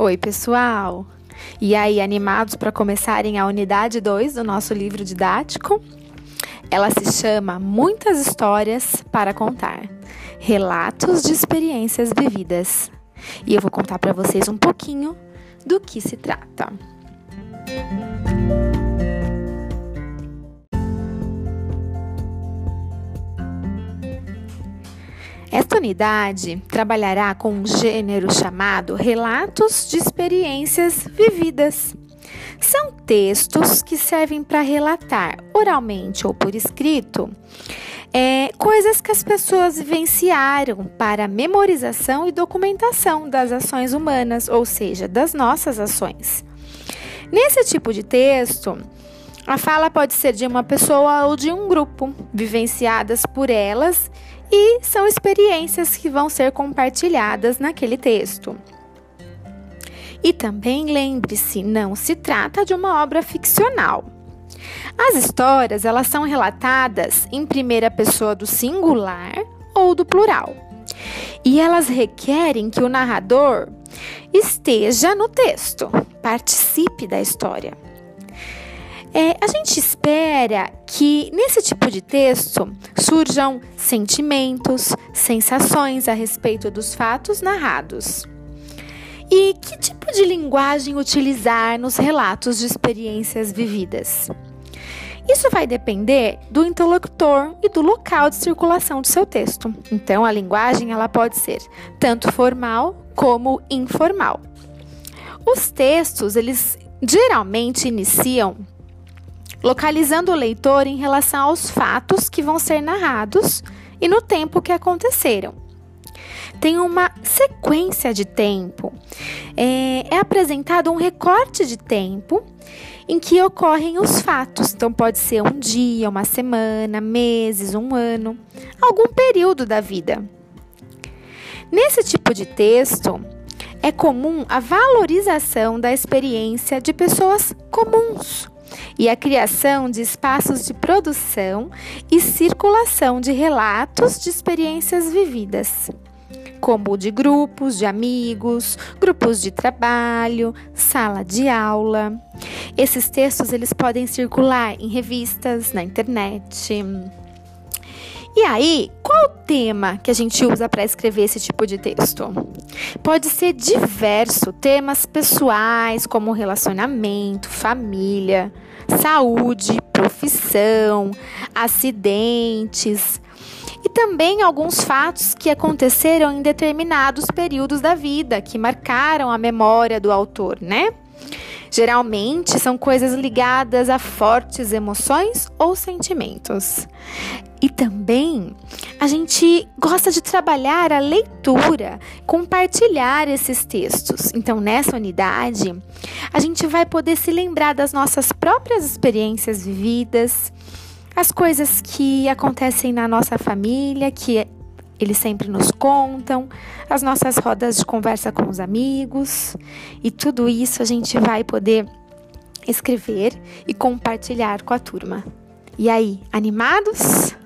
Oi, pessoal! E aí, animados para começarem a unidade 2 do nosso livro didático? Ela se chama Muitas Histórias para Contar, Relatos de Experiências Vividas. E eu vou contar para vocês um pouquinho do que se trata. Esta unidade trabalhará com um gênero chamado Relatos de Experiências Vividas. São textos que servem para relatar, oralmente ou por escrito, coisas que as pessoas vivenciaram para memorização e documentação das ações humanas, ou seja, das nossas ações. Nesse tipo de texto, a fala pode ser de uma pessoa ou de um grupo, vivenciadas por elas, e são experiências que vão ser compartilhadas naquele texto. E também lembre-se, não se trata de uma obra ficcional. As histórias, elas são relatadas em primeira pessoa do singular ou do plural. E elas requerem que o narrador esteja no texto, participe da história. A gente espera que nesse tipo de texto surjam sentimentos, sensações a respeito dos fatos narrados. E que tipo de linguagem utilizar nos relatos de experiências vividas? Isso vai depender do interlocutor e do local de circulação do seu texto. Então, a linguagem ela pode ser tanto formal como informal. Os textos, eles geralmente iniciam localizando o leitor em relação aos fatos que vão ser narrados e no tempo que aconteceram. Tem uma sequência de tempo. É apresentado um recorte de tempo em que ocorrem os fatos. Então, pode ser um dia, uma semana, meses, um ano, algum período da vida. Nesse tipo de texto, é comum a valorização da experiência de pessoas comuns e a criação de espaços de produção e circulação de relatos de experiências vividas, como de grupos de amigos, grupos de trabalho, sala de aula. Esses textos eles podem circular em revistas, na internet. E aí, qual o tema que a gente usa para escrever esse tipo de texto? Pode ser diverso, temas pessoais, como relacionamento, família, saúde, profissão, acidentes e também alguns fatos que aconteceram em determinados períodos da vida, que marcaram a memória do autor, né? Geralmente são coisas ligadas a fortes emoções ou sentimentos. E também a gente gosta de trabalhar a leitura, compartilhar esses textos. Então, nessa unidade, a gente vai poder se lembrar das nossas próprias experiências vividas, as coisas que acontecem na nossa família, que eles sempre nos contam, as nossas rodas de conversa com os amigos, e tudo isso a gente vai poder escrever e compartilhar com a turma. E aí, animados?